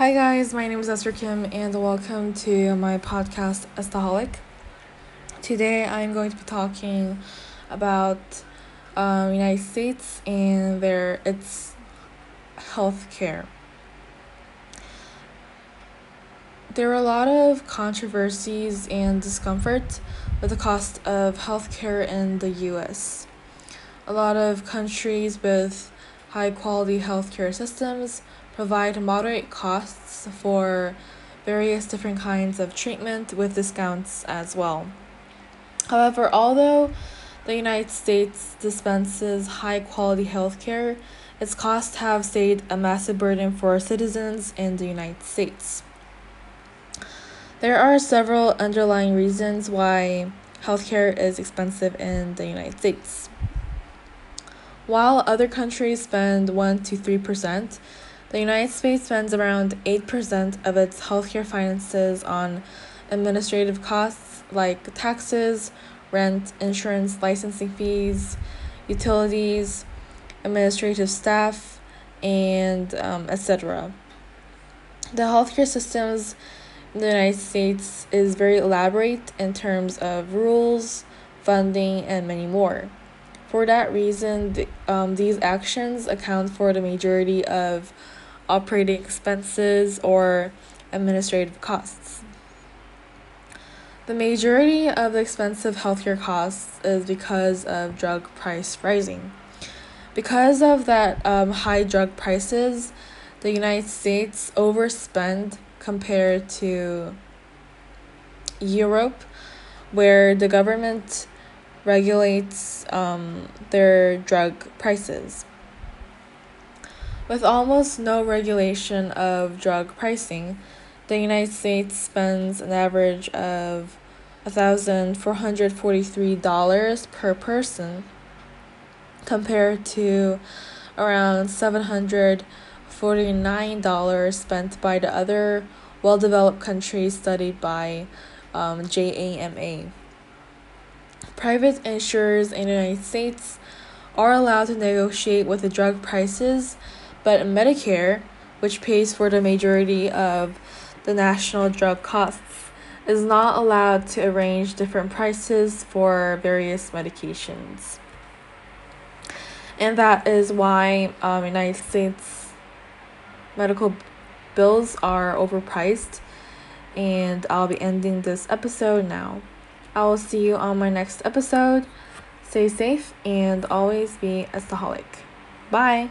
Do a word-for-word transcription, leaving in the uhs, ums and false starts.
Hi guys, my name is Esther Kim and welcome to my podcast Estaholic. Today I'm going to be talking about um, United States and their its healthcare. There were a lot of controversies and discomfort with the cost of healthcare in the U S. A lot of countries with high quality healthcare systems provide moderate costs for various different kinds of treatment with discounts as well. However, although the United States dispenses high-quality healthcare, its costs have stayed a massive burden for citizens in the United States. There are several underlying reasons why healthcare is expensive in the United States. While other countries spend one to three percent, the United States spends around eight percent of its healthcare finances on administrative costs like taxes, rent, insurance, licensing fees, utilities, administrative staff, and um, et cetera. The healthcare systems in the United States is very elaborate in terms of rules, funding, and many more. For that reason, the, um, these actions account for the majority of operating expenses or administrative costs. The majority of the expensive healthcare costs is because of drug price rising. Because of that um, high drug prices, the United States overspend compared to Europe, where the government regulates um, their drug prices. With almost no regulation of drug pricing, the United States spends an average of one thousand four hundred forty-three dollars per person compared to around seven hundred forty-nine dollars spent by the other well-developed countries studied by um, JAMA. Private insurers in the United States are allowed to negotiate with the drug prices, but Medicare, which pays for the majority of the national drug costs, is not allowed to arrange different prices for various medications. And that is why um, United States medical bills are overpriced. And I'll be ending this episode now. I will see you on my next episode. Stay safe and always be Estaholic. Bye!